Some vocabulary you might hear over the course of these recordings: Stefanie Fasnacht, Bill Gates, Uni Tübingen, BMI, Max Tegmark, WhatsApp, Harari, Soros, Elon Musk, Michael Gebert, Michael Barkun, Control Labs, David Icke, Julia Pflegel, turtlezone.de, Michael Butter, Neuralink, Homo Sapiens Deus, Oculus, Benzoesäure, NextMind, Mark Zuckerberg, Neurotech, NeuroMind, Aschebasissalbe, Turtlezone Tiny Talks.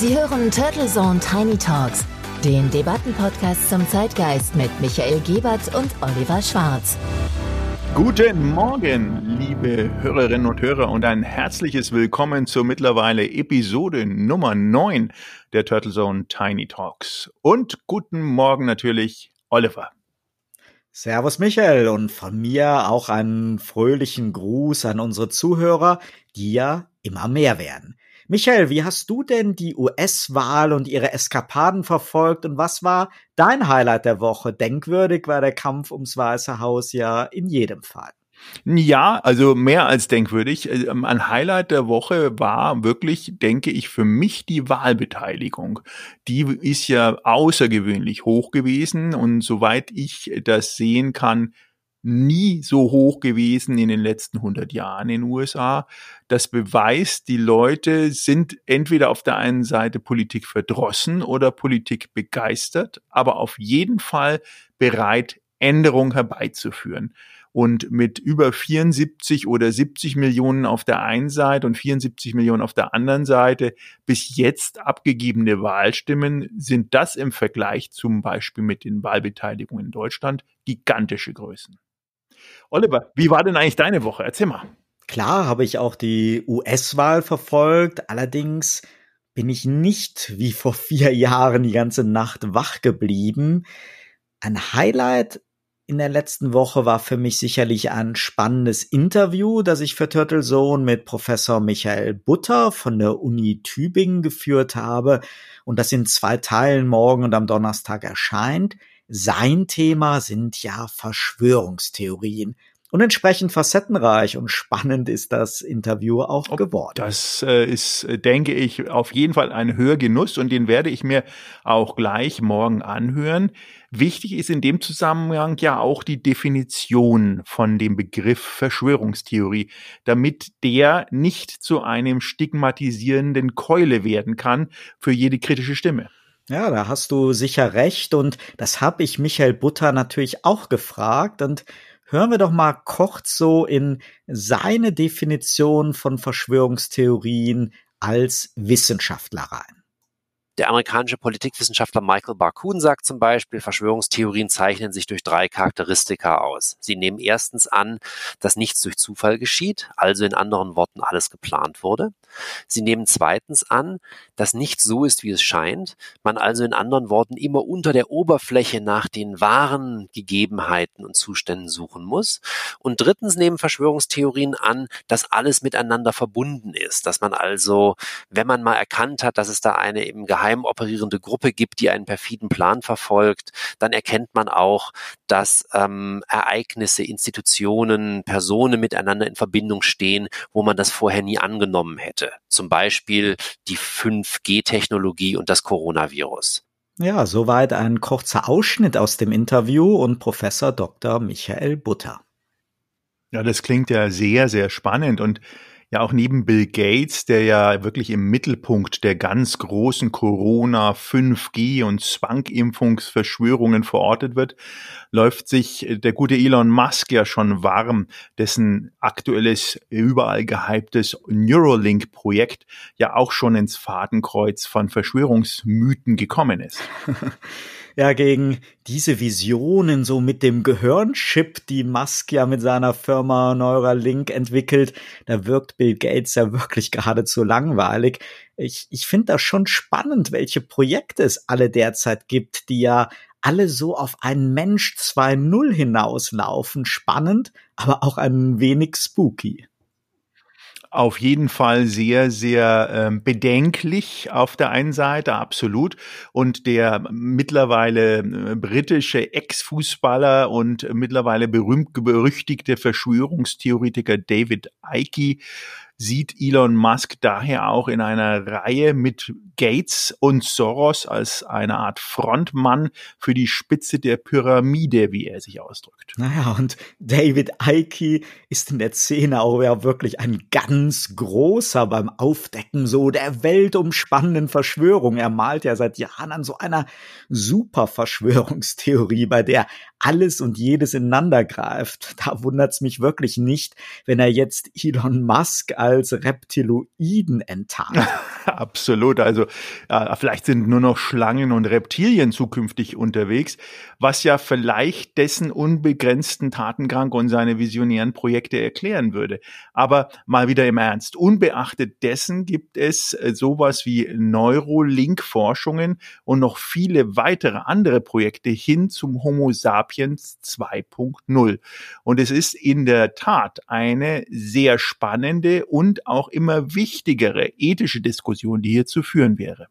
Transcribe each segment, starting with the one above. Sie hören Turtlezone Tiny Talks, den Debattenpodcast zum Zeitgeist mit Michael Gebert und Oliver Schwarz. Guten Morgen, liebe Hörerinnen und Hörer, und ein herzliches Willkommen zur mittlerweile Episode Nummer 9 der Turtlezone Tiny Talks. Und guten Morgen natürlich, Oliver. Servus Michael und von mir auch einen fröhlichen Gruß an unsere Zuhörer, die ja immer mehr werden. Michael, wie hast du denn die US-Wahl und ihre Eskapaden verfolgt und was war dein Highlight der Woche? Denkwürdig war der Kampf ums Weiße Haus ja in jedem Fall. Ja, also mehr als denkwürdig. Ein Highlight der Woche war wirklich, denke ich, für mich die Wahlbeteiligung. Die ist ja außergewöhnlich hoch gewesen und soweit ich das sehen kann, nie so hoch gewesen in den letzten 100 Jahren in den USA. Das beweist, die Leute sind entweder auf der einen Seite Politik verdrossen oder Politik begeistert, aber auf jeden Fall bereit, Änderung herbeizuführen. Und mit über 74 oder 70 Millionen auf der einen Seite und 74 Millionen auf der anderen Seite bis jetzt abgegebene Wahlstimmen sind das im Vergleich zum Beispiel mit den Wahlbeteiligungen in Deutschland gigantische Größen. Oliver, wie war denn eigentlich deine Woche? Erzähl mal. Klar, habe ich auch die US-Wahl verfolgt, allerdings bin ich nicht wie vor 4 Jahren die ganze Nacht wach geblieben. Ein Highlight in der letzten Woche war für mich sicherlich ein spannendes Interview, das ich für Turtlezone mit Professor Michael Butter von der Uni Tübingen geführt habe und das in 2 Teilen morgen und am Donnerstag erscheint. Sein Thema sind ja Verschwörungstheorien. Und entsprechend facettenreich und spannend ist das Interview auch geworden. Das ist, denke ich, auf jeden Fall ein Hörgenuss und den werde ich mir auch gleich morgen anhören. Wichtig ist in dem Zusammenhang ja auch die Definition von dem Begriff Verschwörungstheorie, damit der nicht zu einem stigmatisierenden Keule werden kann für jede kritische Stimme. Ja, da hast du sicher recht und das habe ich Michael Butter natürlich auch gefragt und hören wir doch mal kurz so in seine Definition von Verschwörungstheorien als Wissenschaftler rein. Der amerikanische Politikwissenschaftler Michael Barkun sagt zum Beispiel, Verschwörungstheorien zeichnen sich durch 3 Charakteristika aus. Sie nehmen erstens an, dass nichts durch Zufall geschieht, also in anderen Worten alles geplant wurde. Sie nehmen zweitens an, dass nichts so ist, wie es scheint, man also in anderen Worten immer unter der Oberfläche nach den wahren Gegebenheiten und Zuständen suchen muss. Und drittens nehmen Verschwörungstheorien an, dass alles miteinander verbunden ist, dass man also, wenn man mal erkannt hat, dass es da eine eben geheim operierende Gruppe gibt, die einen perfiden Plan verfolgt, dann erkennt man auch, dass Ereignisse, Institutionen, Personen miteinander in Verbindung stehen, wo man das vorher nie angenommen hätte. Zum Beispiel die 5G-Technologie und das Coronavirus. Ja, soweit ein kurzer Ausschnitt aus dem Interview und Professor Dr. Michael Butter. Ja, das klingt ja sehr, sehr spannend und ja auch neben Bill Gates, der ja wirklich im Mittelpunkt der ganz großen Corona-, 5G- und Zwangimpfungsverschwörungen verortet wird, läuft sich der gute Elon Musk ja schon warm, dessen aktuelles, überall gehyptes Neuralink-Projekt ja auch schon ins Fadenkreuz von Verschwörungsmythen gekommen ist. Ja, gegen diese Visionen so mit dem Gehirnchip, die Musk ja mit seiner Firma Neuralink entwickelt, da wirkt Bill Gates ja wirklich geradezu langweilig. Ich finde das schon spannend, welche Projekte es alle derzeit gibt, die ja alle so auf einen Mensch 2.0 hinauslaufen. Spannend, aber auch ein wenig spooky. Auf jeden Fall sehr, sehr bedenklich auf der einen Seite, absolut. Und der mittlerweile britische Ex-Fußballer und mittlerweile berühmt-berüchtigte Verschwörungstheoretiker David Icke sieht Elon Musk daher auch in einer Reihe mit Gates und Soros als eine Art Frontmann für die Spitze der Pyramide, wie er sich ausdrückt. Naja, und David Icke ist in der Szene auch ja wirklich ein ganz großer beim Aufdecken so der weltumspannenden Verschwörung. Er malt ja seit Jahren an so einer Super-Verschwörungstheorie, bei der alles und jedes ineinander greift. Da wundert's mich wirklich nicht, wenn er jetzt Elon Musk als Reptiloiden enttarnt. Absolut. Also vielleicht sind nur noch Schlangen und Reptilien zukünftig unterwegs, was ja vielleicht dessen unbegrenzten Tatendrang und seine visionären Projekte erklären würde. Aber mal wieder im Ernst, unbeachtet dessen gibt es sowas wie Neuralink-Forschungen und noch viele weitere andere Projekte hin zum Homo Sapiens 2.0. Und es ist in der Tat eine sehr spannende und auch immer wichtigere ethische Diskussion, die hier zu führen wäre.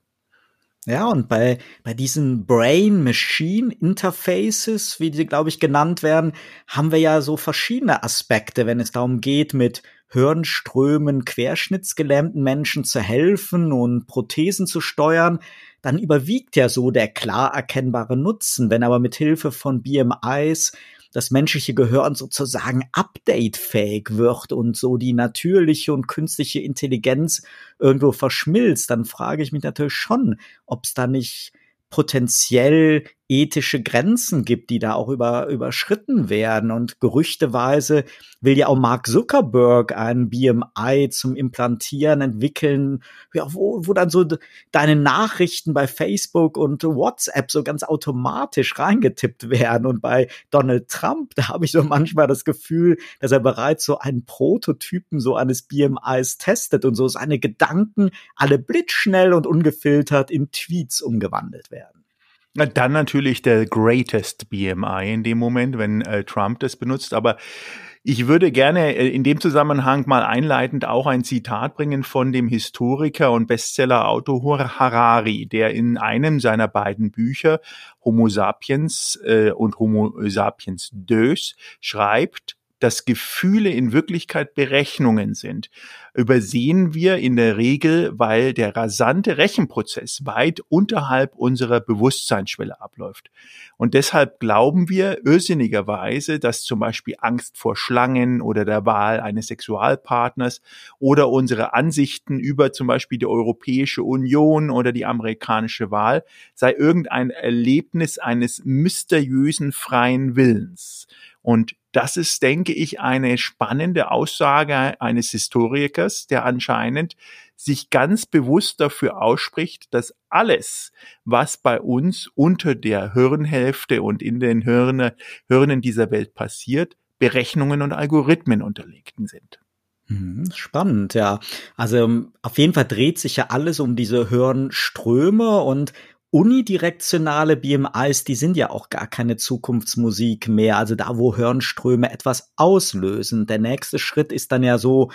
Ja, und bei diesen Brain-Machine-Interfaces, wie die, glaube ich, genannt werden, haben wir ja so verschiedene Aspekte, wenn es darum geht, mit Hirnströmen querschnittsgelähmten Menschen zu helfen und Prothesen zu steuern, dann überwiegt ja so der klar erkennbare Nutzen. Wenn aber mit Hilfe von BMIs das menschliche Gehirn sozusagen updatefähig wird und so die natürliche und künstliche Intelligenz irgendwo verschmilzt, dann frage ich mich natürlich schon, ob es da nicht potenziell ethische Grenzen gibt, die da auch überschritten werden. Und gerüchteweise will ja auch Mark Zuckerberg einen BMI zum Implantieren entwickeln, ja, wo dann so deine Nachrichten bei Facebook und WhatsApp so ganz automatisch reingetippt werden. Und bei Donald Trump, da habe ich so manchmal das Gefühl, dass er bereits so einen Prototypen so eines BMIs testet und so seine Gedanken alle blitzschnell und ungefiltert in Tweets umgewandelt werden. Dann natürlich der greatest BMI in dem Moment, wenn Trump das benutzt. Aber ich würde gerne in dem Zusammenhang mal einleitend auch ein Zitat bringen von dem Historiker und Bestsellerautor Harari, der in einem seiner beiden Bücher Homo Sapiens und Homo Sapiens Deus schreibt, dass Gefühle in Wirklichkeit Berechnungen sind, übersehen wir in der Regel, weil der rasante Rechenprozess weit unterhalb unserer Bewusstseinsschwelle abläuft. Und deshalb glauben wir irrsinnigerweise, dass zum Beispiel Angst vor Schlangen oder der Wahl eines Sexualpartners oder unsere Ansichten über zum Beispiel die Europäische Union oder die amerikanische Wahl sei irgendein Erlebnis eines mysteriösen freien Willens. Und das ist, denke ich, eine spannende Aussage eines Historikers, der anscheinend sich ganz bewusst dafür ausspricht, dass alles, was bei uns unter der Hirnhälfte und in den Hirnen dieser Welt passiert, Berechnungen und Algorithmen unterlegten sind. Spannend, ja. Also auf jeden Fall dreht sich ja alles um diese Hirnströme und unidirektionale BMIs, die sind ja auch gar keine Zukunftsmusik mehr. Also da, wo Hirnströme etwas auslösen. Der nächste Schritt ist dann ja so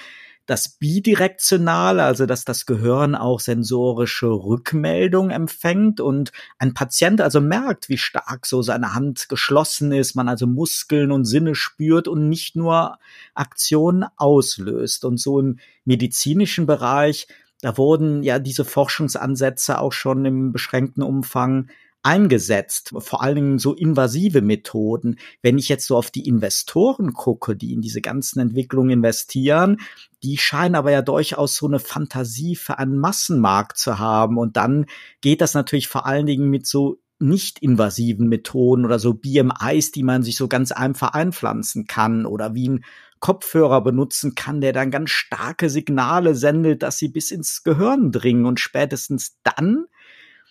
das Bidirektionale, also dass das Gehirn auch sensorische Rückmeldung empfängt und ein Patient also merkt, wie stark so seine Hand geschlossen ist, man also Muskeln und Sinne spürt und nicht nur Aktionen auslöst. Und so im medizinischen Bereich, da wurden ja diese Forschungsansätze auch schon im beschränkten Umfang eingesetzt, vor allen Dingen so invasive Methoden. Wenn ich jetzt so auf die Investoren gucke, die in diese ganzen Entwicklungen investieren, die scheinen aber ja durchaus so eine Fantasie für einen Massenmarkt zu haben. Und dann geht das natürlich vor allen Dingen mit so nicht-invasiven Methoden oder so BMIs, die man sich so ganz einfach einpflanzen kann oder wie ein Kopfhörer benutzen kann, der dann ganz starke Signale sendet, dass sie bis ins Gehirn dringen. Und spätestens dann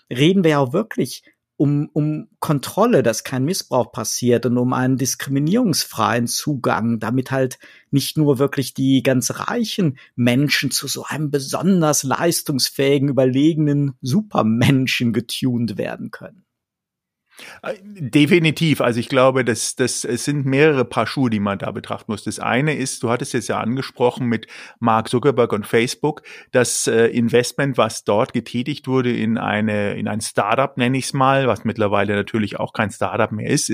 reden wir ja auch wirklich um Kontrolle, dass kein Missbrauch passiert und um einen diskriminierungsfreien Zugang, damit halt nicht nur wirklich die ganz reichen Menschen zu so einem besonders leistungsfähigen, überlegenen Supermenschen getunt werden können. Definitiv. Also ich glaube, es sind mehrere Paar Schuhe, die man da betrachten muss. Das eine ist, du hattest jetzt ja angesprochen mit Mark Zuckerberg und Facebook, das Investment, was dort getätigt wurde in ein Startup, nenne ich es mal, was mittlerweile natürlich auch kein Startup mehr ist,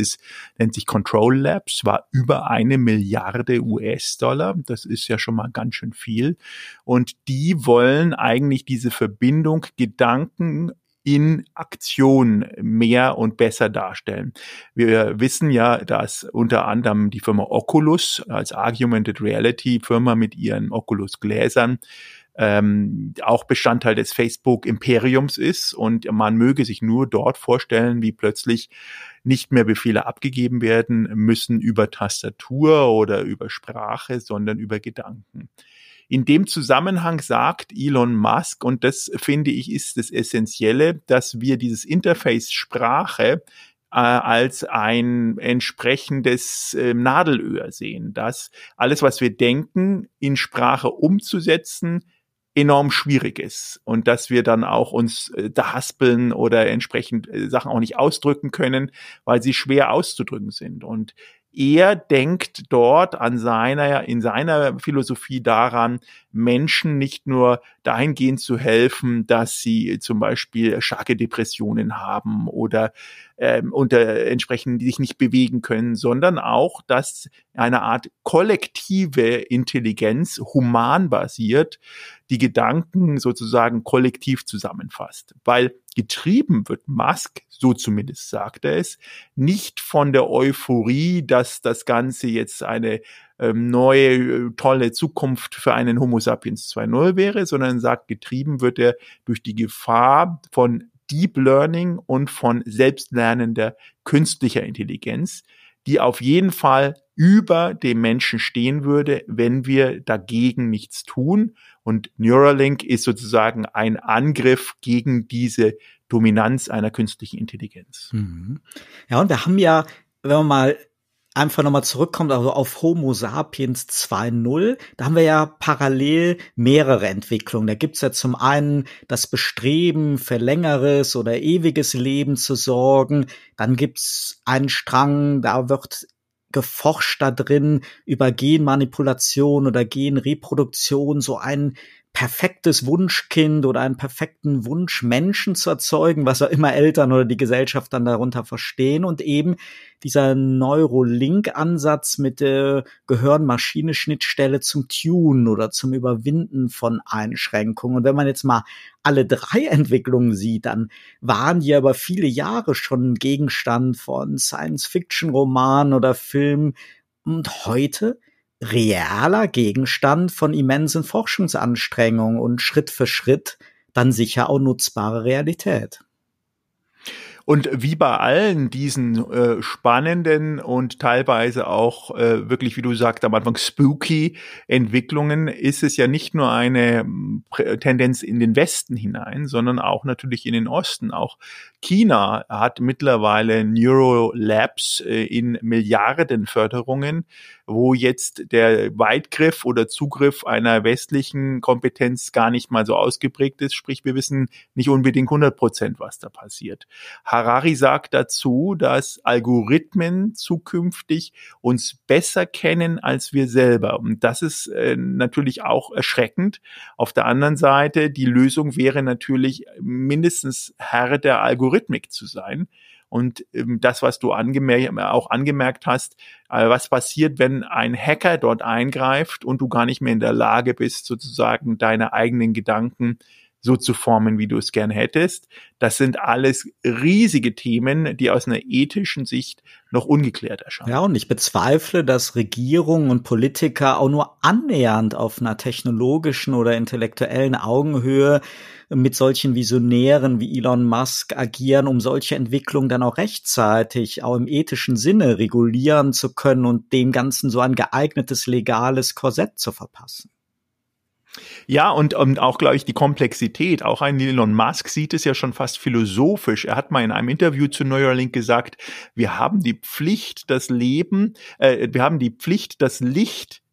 nennt sich Control Labs, war über 1 Milliarde US-Dollar. Das ist ja schon mal ganz schön viel. Und die wollen eigentlich diese Verbindung Gedanken in Aktion mehr und besser darstellen. Wir wissen ja, dass unter anderem die Firma Oculus als Augmented Reality Firma mit ihren Oculus Gläsern auch Bestandteil des Facebook-Imperiums ist und man möge sich nur dort vorstellen, wie plötzlich nicht mehr Befehle abgegeben werden müssen über Tastatur oder über Sprache, sondern über Gedanken. In dem Zusammenhang sagt Elon Musk, und das finde ich ist das Essentielle, dass wir dieses Interface Sprache als ein entsprechendes Nadelöhr sehen, dass alles, was wir denken, in Sprache umzusetzen, enorm schwierig ist und dass wir dann auch uns da haspeln oder entsprechend Sachen auch nicht ausdrücken können, weil sie schwer auszudrücken sind. Und er denkt dort in seiner Philosophie daran, Menschen nicht nur dahingehend zu helfen, dass sie zum Beispiel starke Depressionen haben oder entsprechend sich nicht bewegen können, sondern auch, dass eine Art kollektive Intelligenz, human basiert, die Gedanken sozusagen kollektiv zusammenfasst. Weil getrieben wird Musk, so zumindest sagt er es, nicht von der Euphorie, dass das Ganze jetzt eine neue, tolle Zukunft für einen Homo Sapiens 2.0 wäre, sondern sagt, getrieben wird er durch die Gefahr von Deep Learning und von selbstlernender künstlicher Intelligenz, die auf jeden Fall über dem Menschen stehen würde, wenn wir dagegen nichts tun. Und Neuralink ist sozusagen ein Angriff gegen diese Dominanz einer künstlichen Intelligenz. Mhm. Ja, und wir haben ja, wenn man mal einfach nochmal zurückkommt, also auf Homo Sapiens 2.0, da haben wir ja parallel mehrere Entwicklungen. Da gibt's ja zum einen das Bestreben, für längeres oder ewiges Leben zu sorgen. Dann gibt's einen Strang, da wird geforscht da drin über Genmanipulation oder Genreproduktion, so ein perfektes Wunschkind oder einen perfekten Wunsch, Menschen zu erzeugen, was auch immer Eltern oder die Gesellschaft dann darunter verstehen, und eben dieser Neurolink-Ansatz mit der Gehirn-Maschine-Schnittstelle zum Tunen oder zum Überwinden von Einschränkungen. Und wenn man jetzt mal alle drei Entwicklungen sieht, dann waren die ja über viele Jahre schon Gegenstand von Science-Fiction-Romanen oder Filmen und heute realer Gegenstand von immensen Forschungsanstrengungen und Schritt für Schritt dann sicher auch nutzbare Realität. Und wie bei allen diesen spannenden und teilweise auch wirklich, wie du sagst, am Anfang spooky Entwicklungen, ist es ja nicht nur eine Tendenz in den Westen hinein, sondern auch natürlich in den Osten. Auch China hat mittlerweile Neuro Labs in Milliardenförderungen, wo jetzt der Weitgriff oder Zugriff einer westlichen Kompetenz gar nicht mal so ausgeprägt ist. Sprich, wir wissen nicht unbedingt 100%, was da passiert. Harari sagt dazu, dass Algorithmen zukünftig uns besser kennen als wir selber. Und das ist natürlich auch erschreckend. Auf der anderen Seite, die Lösung wäre natürlich, mindestens Herr der Algorithmik zu sein. Und das, was du angemerkt hast, was passiert, wenn ein Hacker dort eingreift und du gar nicht mehr in der Lage bist, sozusagen deine eigenen Gedanken so zu formen, wie du es gern hättest. Das sind alles riesige Themen, die aus einer ethischen Sicht noch ungeklärt erscheinen. Ja, und ich bezweifle, dass Regierungen und Politiker auch nur annähernd auf einer technologischen oder intellektuellen Augenhöhe mit solchen Visionären wie Elon Musk agieren, um solche Entwicklungen dann auch rechtzeitig, auch im ethischen Sinne, regulieren zu können und dem Ganzen so ein geeignetes legales Korsett zu verpassen. Ja, und auch, glaube ich, die Komplexität. Auch ein Elon Musk sieht es ja schon fast philosophisch. Er hat mal in einem Interview zu Neuralink gesagt, wir haben die Pflicht, das Licht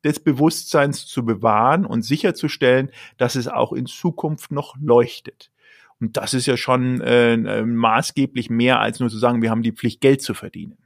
des Bewusstseins zu bewahren und sicherzustellen, dass es auch in Zukunft noch leuchtet. Und das ist ja schon maßgeblich mehr als nur zu sagen, wir haben die Pflicht, Geld zu verdienen.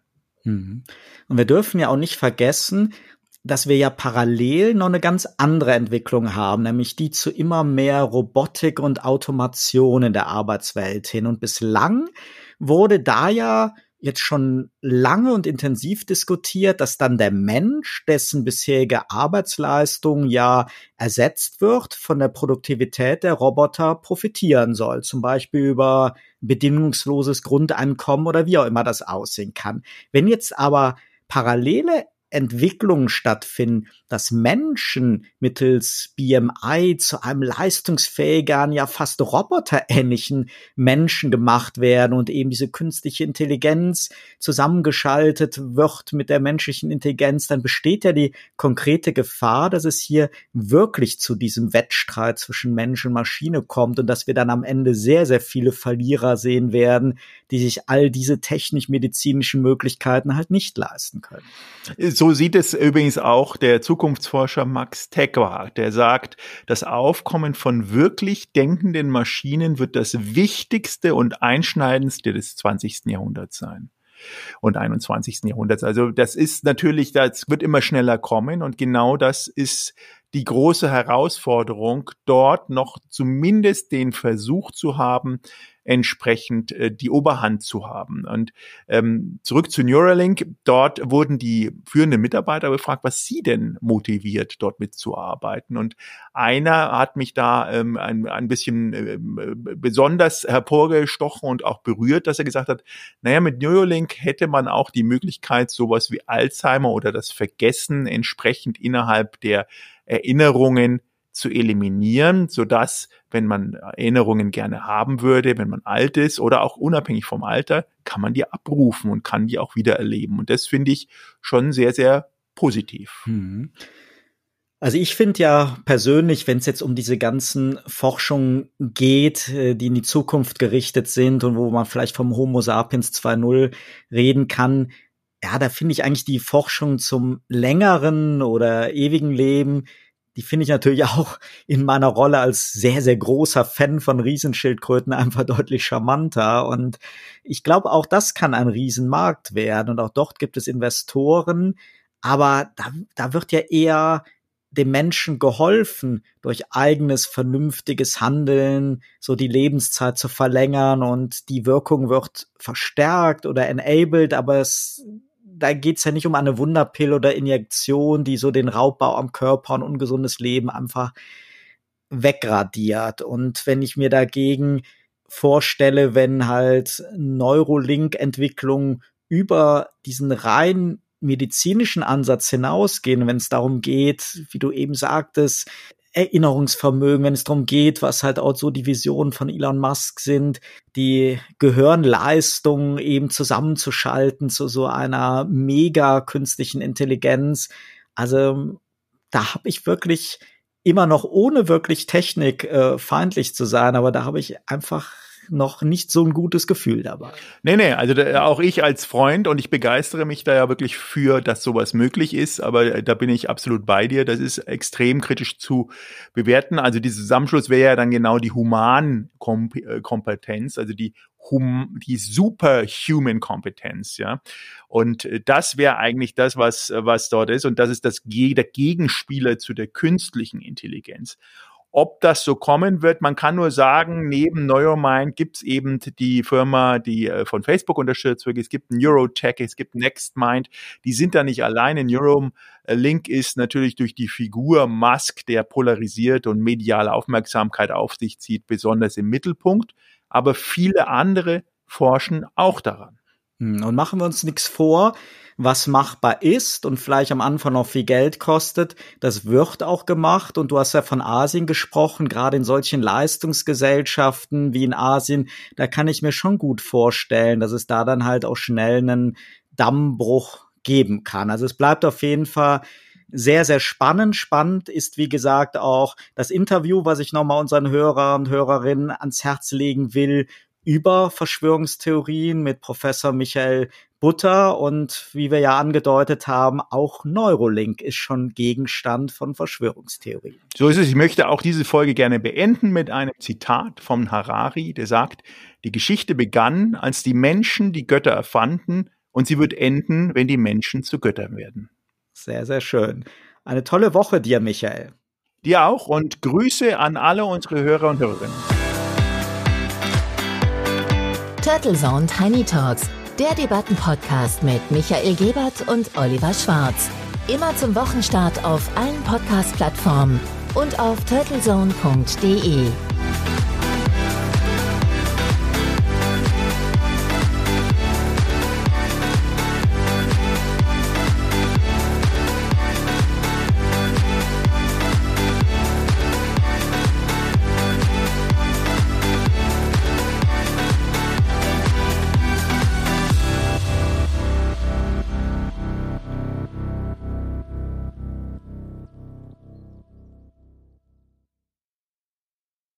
Und wir dürfen ja auch nicht vergessen, dass wir ja parallel noch eine ganz andere Entwicklung haben, nämlich die zu immer mehr Robotik und Automation in der Arbeitswelt hin. Und bislang wurde da ja jetzt schon lange und intensiv diskutiert, dass dann der Mensch, dessen bisherige Arbeitsleistung ja ersetzt wird, von der Produktivität der Roboter profitieren soll. Zum Beispiel über bedingungsloses Grundeinkommen oder wie auch immer das aussehen kann. Wenn jetzt aber parallele Entwicklungen stattfinden, dass Menschen mittels BMI zu einem leistungsfähigeren, ja fast roboterähnlichen Menschen gemacht werden und eben diese künstliche Intelligenz zusammengeschaltet wird mit der menschlichen Intelligenz, dann besteht ja die konkrete Gefahr, dass es hier wirklich zu diesem Wettstreit zwischen Mensch und Maschine kommt und dass wir dann am Ende sehr, sehr viele Verlierer sehen werden, die sich all diese technisch-medizinischen Möglichkeiten halt nicht leisten können. So sieht es übrigens auch der Zukunftsforscher Max Tegmark, der sagt, das Aufkommen von wirklich denkenden Maschinen wird das wichtigste und einschneidendste des 20. Jahrhunderts sein. Und 21. Jahrhunderts. Also das ist natürlich, das wird immer schneller kommen und genau das ist die große Herausforderung, dort noch zumindest den Versuch zu haben, entsprechend die Oberhand zu haben. Und zurück zu Neuralink, dort wurden die führenden Mitarbeiter befragt, was sie denn motiviert, dort mitzuarbeiten. Und einer hat mich da ein bisschen besonders hervorgestochen und auch berührt, dass er gesagt hat, naja, mit Neuralink hätte man auch die Möglichkeit, sowas wie Alzheimer oder das Vergessen entsprechend innerhalb der Erinnerungen zu eliminieren, sodass, wenn man Erinnerungen gerne haben würde, wenn man alt ist oder auch unabhängig vom Alter, kann man die abrufen und kann die auch wieder erleben. Und das finde ich schon sehr, sehr positiv. Mhm. Also ich finde ja persönlich, wenn es jetzt um diese ganzen Forschungen geht, die in die Zukunft gerichtet sind und wo man vielleicht vom Homo Sapiens 2.0 reden kann, ja, da finde ich eigentlich die Forschung zum längeren oder ewigen Leben, die finde ich natürlich auch in meiner Rolle als sehr, sehr großer Fan von Riesenschildkröten einfach deutlich charmanter. Und ich glaube, auch das kann ein Riesenmarkt werden. Und auch dort gibt es Investoren. Aber da wird ja eher dem Menschen geholfen, durch eigenes vernünftiges Handeln so die Lebenszeit zu verlängern. Und die Wirkung wird verstärkt oder enabled. Aber da geht's ja nicht um eine Wunderpille oder Injektion, die so den Raubbau am Körper und ungesundes Leben einfach wegradiert. Und wenn ich mir dagegen vorstelle, wenn halt Neuralink-Entwicklung über diesen rein medizinischen Ansatz hinausgehen, wenn es darum geht, wie du eben sagtest, Erinnerungsvermögen, wenn es darum geht, was halt auch so die Visionen von Elon Musk sind, die Gehirnleistungen eben zusammenzuschalten zu so einer mega künstlichen Intelligenz. Also da habe ich wirklich immer noch, ohne wirklich technikfeindlich zu sein, aber da habe ich einfach noch nicht so ein gutes Gefühl dabei. Nee, also auch ich als Freund, und ich begeistere mich da ja wirklich für, dass sowas möglich ist, aber da bin ich absolut bei dir, das ist extrem kritisch zu bewerten. Also dieser Zusammenschluss wäre ja dann genau die Humankompetenz, also die Superhuman-Kompetenz, ja. Und das wäre eigentlich das, was dort ist, und das ist der Gegenspieler zu der künstlichen Intelligenz. Ob das so kommen wird, man kann nur sagen, neben NeuroMind gibt's eben die Firma, die von Facebook unterstützt wird, es gibt Neurotech, es gibt NextMind, die sind da nicht alleine. Neuralink ist natürlich durch die Figur Musk, der polarisiert und mediale Aufmerksamkeit auf sich zieht, besonders im Mittelpunkt, aber viele andere forschen auch daran. Und machen wir uns nichts vor, was machbar ist und vielleicht am Anfang noch viel Geld kostet, das wird auch gemacht. Und du hast ja von Asien gesprochen, gerade in solchen Leistungsgesellschaften wie in Asien, da kann ich mir schon gut vorstellen, dass es da dann halt auch schnell einen Dammbruch geben kann. Also es bleibt auf jeden Fall sehr, sehr spannend. Spannend ist, wie gesagt, auch das Interview, was ich nochmal unseren Hörer und Hörerinnen ans Herz legen will, über Verschwörungstheorien mit Professor Michael Butter, und wie wir ja angedeutet haben, auch Neuralink ist schon Gegenstand von Verschwörungstheorien. So ist es. Ich möchte auch diese Folge gerne beenden mit einem Zitat von Harari, der sagt, die Geschichte begann, als die Menschen die Götter erfanden, und sie wird enden, wenn die Menschen zu Göttern werden. Sehr, sehr schön. Eine tolle Woche dir, Michael. Dir auch, und Grüße an alle unsere Hörer und Hörerinnen. Turtlezone Tiny Talks, der Debattenpodcast mit Michael Gebert und Oliver Schwarz. Immer zum Wochenstart auf allen Podcast-Plattformen und auf turtlezone.de.